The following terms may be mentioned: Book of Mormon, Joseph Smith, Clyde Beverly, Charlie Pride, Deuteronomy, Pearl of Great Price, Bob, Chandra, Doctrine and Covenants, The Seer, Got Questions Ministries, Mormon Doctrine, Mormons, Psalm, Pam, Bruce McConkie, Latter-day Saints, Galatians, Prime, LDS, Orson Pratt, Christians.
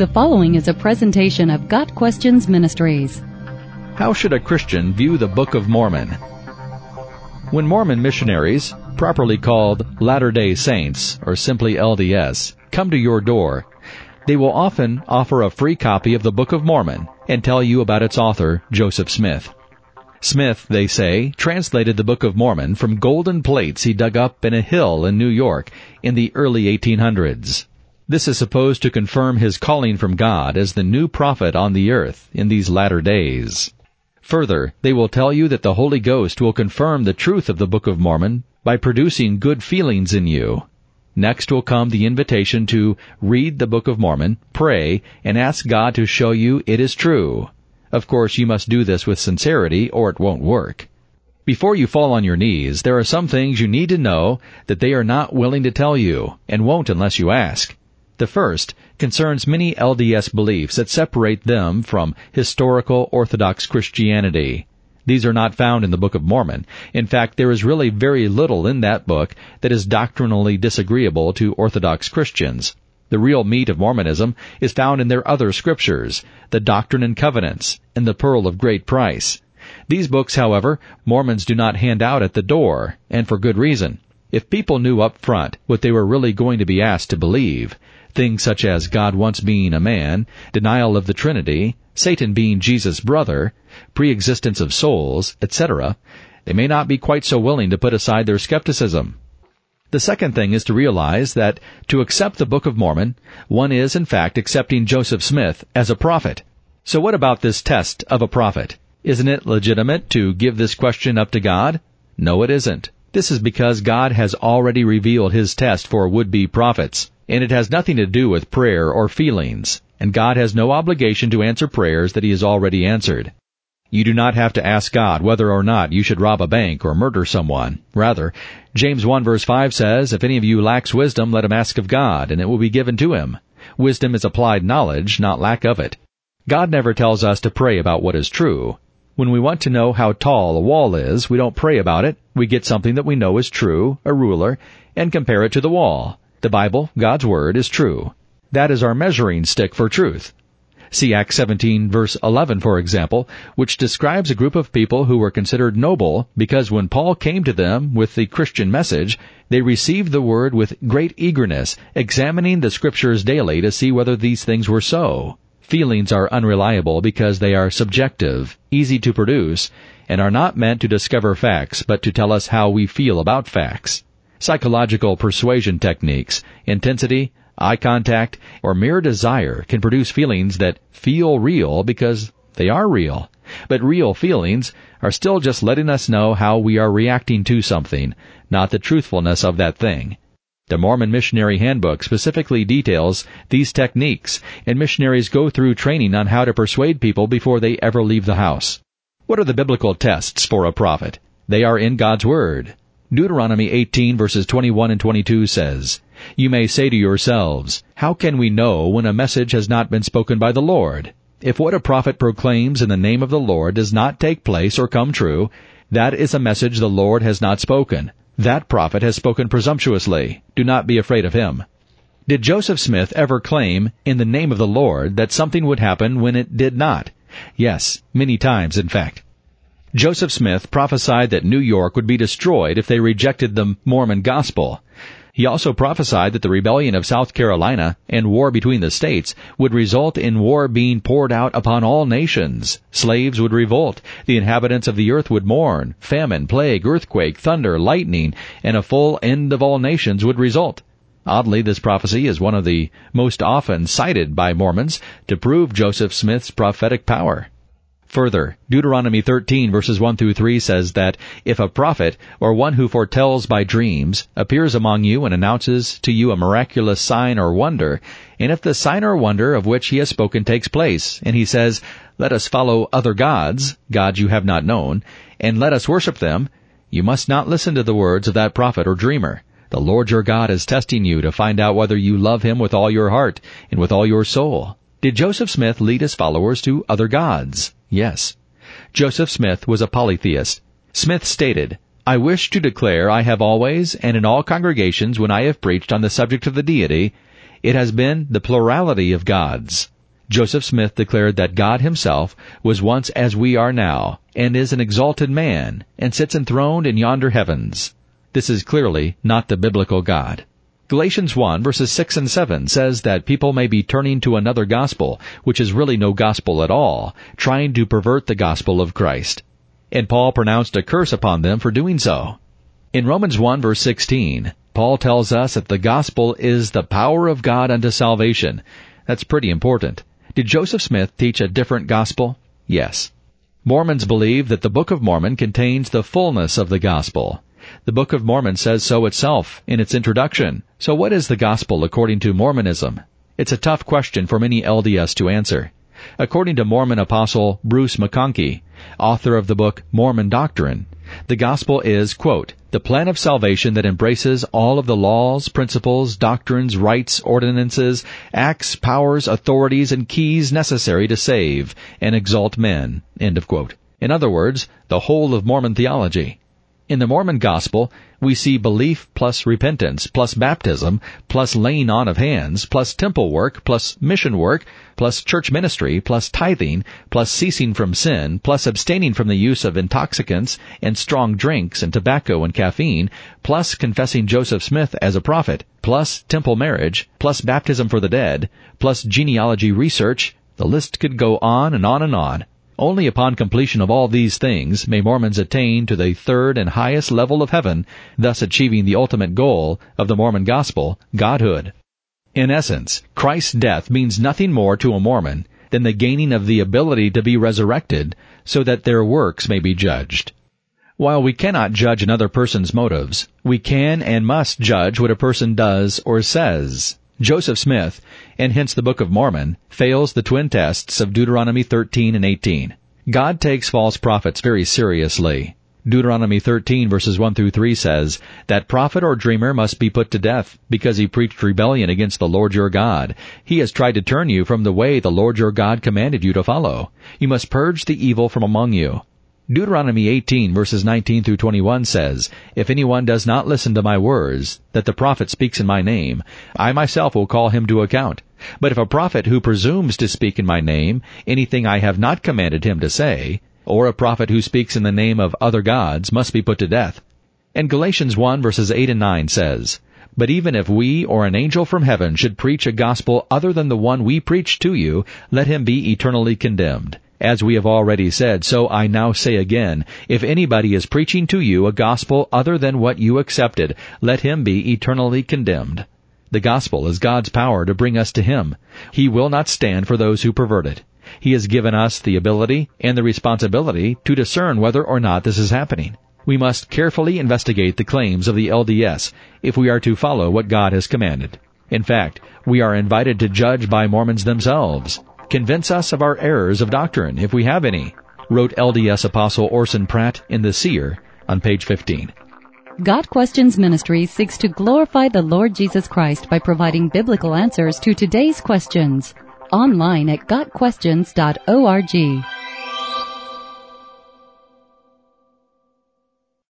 The following is a presentation of Got Questions Ministries. How should a Christian view the Book of Mormon? When Mormon missionaries, properly called Latter-day Saints, or simply LDS, come to your door, they will often offer a free copy of the Book of Mormon and tell you about its author, Joseph Smith. Smith, they say, translated the Book of Mormon from golden plates he dug up in a hill in New York in the early 1800s. This is supposed to confirm his calling from God as the new prophet on the earth in these latter days. Further, they will tell you that the Holy Ghost will confirm the truth of the Book of Mormon by producing good feelings in you. Next will come the invitation to read the Book of Mormon, pray, and ask God to show you it is true. Of course, you must do this with sincerity or it won't work. Before you fall on your knees, there are some things you need to know that they are not willing to tell you and won't unless you ask. The first concerns many LDS beliefs that separate them from historical Orthodox Christianity. These are not found in the Book of Mormon. In fact, there is really very little in that book that is doctrinally disagreeable to Orthodox Christians. The real meat of Mormonism is found in their other scriptures, the Doctrine and Covenants, and the Pearl of Great Price. These books, however, Mormons do not hand out at the door, and for good reason. If people knew up front what they were really going to be asked to believe, things such as God once being a man, denial of the Trinity, Satan being Jesus' brother, pre-existence of souls, etc., they may not be quite so willing to put aside their skepticism. The second thing is to realize that to accept the Book of Mormon, one is, in fact, accepting Joseph Smith as a prophet. So what about this test of a prophet? Isn't it legitimate to give this question up to God? No, it isn't. This is because God has already revealed his test for would-be prophets. And it has nothing to do with prayer or feelings, and God has no obligation to answer prayers that he has already answered. You do not have to ask God whether or not you should rob a bank or murder someone. Rather, James 1 verse 5 says, "If any of you lacks wisdom, let him ask of God, and it will be given to him." Wisdom is applied knowledge, not lack of it. God never tells us to pray about what is true. When we want to know how tall a wall is, we don't pray about it. We get something that we know is true, a ruler, and compare it to the wall. The Bible, God's Word, is true. That is our measuring stick for truth. See Acts 17 verse 11, for example, which describes a group of people who were considered noble because when Paul came to them with the Christian message, they received the Word with great eagerness, examining the Scriptures daily to see whether these things were so. Feelings are unreliable because they are subjective, easy to produce, and are not meant to discover facts, but to tell us how we feel about facts. Psychological persuasion techniques, intensity, eye contact, or mere desire can produce feelings that feel real because they are real. But real feelings are still just letting us know how we are reacting to something, not the truthfulness of that thing. The Mormon Missionary Handbook specifically details these techniques, and missionaries go through training on how to persuade people before they ever leave the house. What are the biblical tests for a prophet? They are in God's Word. Deuteronomy 18 verses 21 and 22 says, "You may say to yourselves, how can we know when a message has not been spoken by the Lord? If what a prophet proclaims in the name of the Lord does not take place or come true, that is a message the Lord has not spoken. That prophet has spoken presumptuously. Do not be afraid of him." Did Joseph Smith ever claim in the name of the Lord that something would happen when it did not? Yes, many times, in fact. Joseph Smith prophesied that New York would be destroyed if they rejected the Mormon gospel. He also prophesied that the rebellion of South Carolina and war between the states would result in war being poured out upon all nations. Slaves would revolt, the inhabitants of the earth would mourn, famine, plague, earthquake, thunder, lightning, and a full end of all nations would result. Oddly, this prophecy is one of the most often cited by Mormons to prove Joseph Smith's prophetic power. Further, Deuteronomy 13 verses 1 through 3 says that if a prophet or one who foretells by dreams appears among you and announces to you a miraculous sign or wonder, and if the sign or wonder of which he has spoken takes place, and he says, "Let us follow other gods, gods you have not known, and let us worship them," you must not listen to the words of that prophet or dreamer. The Lord your God is testing you to find out whether you love him with all your heart and with all your soul. Did Joseph Smith lead his followers to other gods? Yes. Joseph Smith was a polytheist. Smith stated, "I wish to declare I have always, and in all congregations when I have preached on the subject of the deity, It has been the plurality of gods. Joseph Smith declared that God himself was once as we are now, and is an exalted man, and sits enthroned in yonder heavens. This is clearly not the biblical God. Galatians 1 verses 6 and 7 says that people may be turning to another gospel, which is really no gospel at all, trying to pervert the gospel of Christ. And Paul pronounced a curse upon them for doing so. In Romans 1 verse 16, Paul tells us that the gospel is the power of God unto salvation. That's pretty important. Did Joseph Smith teach a different gospel? Yes. Mormons believe that the Book of Mormon contains the fullness of the gospel. The Book of Mormon says so itself in its introduction. So what is the gospel according to Mormonism? It's a tough question for many LDS to answer. According to Mormon apostle Bruce McConkie, author of the book Mormon Doctrine, the gospel is, quote, the plan of salvation that embraces all of the laws, principles, doctrines, rites, ordinances, acts, powers, authorities, and keys necessary to save and exalt men, end of quote. In other words, the whole of Mormon theology. In the Mormon gospel, we see belief plus repentance plus baptism plus laying on of hands plus temple work plus mission work plus church ministry plus tithing plus ceasing from sin plus abstaining from the use of intoxicants and strong drinks and tobacco and caffeine plus confessing Joseph Smith as a prophet plus temple marriage plus baptism for the dead plus genealogy research. The list could go on and on and on. Only upon completion of all these things may Mormons attain to the third and highest level of heaven, thus achieving the ultimate goal of the Mormon gospel, Godhood. In essence, Christ's death means nothing more to a Mormon than the gaining of the ability to be resurrected so that their works may be judged. While we cannot judge another person's motives, we can and must judge what a person does or says. Joseph Smith, and hence the Book of Mormon, fails the twin tests of Deuteronomy 13 and 18. God takes false prophets very seriously. Deuteronomy 13 verses 1 through 3 says, that prophet or dreamer must be put to death, because he preached rebellion against the Lord your God. He has tried to turn you from the way the Lord your God commanded you to follow. You must purge the evil from among you. Deuteronomy 18 verses 19 through 21 says, if anyone does not listen to my words, that the prophet speaks in my name, I myself will call him to account. But if a prophet who presumes to speak in my name, anything I have not commanded him to say, or a prophet who speaks in the name of other gods must be put to death. And Galatians 1 verses 8 and 9 says, but even if we or an angel from heaven should preach a gospel other than the one we preach to you, let him be eternally condemned. As we have already said, so I now say again, if anybody is preaching to you a gospel other than what you accepted, let him be eternally condemned. The gospel is God's power to bring us to him. He will not stand for those who pervert it. He has given us the ability and the responsibility to discern whether or not this is happening. We must carefully investigate the claims of the LDS if we are to follow what God has commanded. In fact, we are invited to judge by Mormons themselves. Convince us of our errors of doctrine, if we have any, wrote LDS Apostle Orson Pratt in The Seer on page 15. Got Questions Ministries seeks to glorify the Lord Jesus Christ by providing biblical answers to today's questions. Online at gotquestions.org.